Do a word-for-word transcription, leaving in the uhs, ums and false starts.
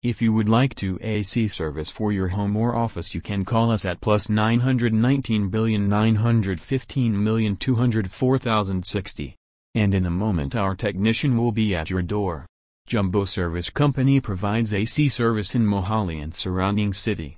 If you would like to A C service for your home or office, you can call us at plus nine one nine nine one five two zero four zero zero six zero. And in a moment our technician will be at your door. Jumbo Service Company provides A C service in Mohali and surrounding city.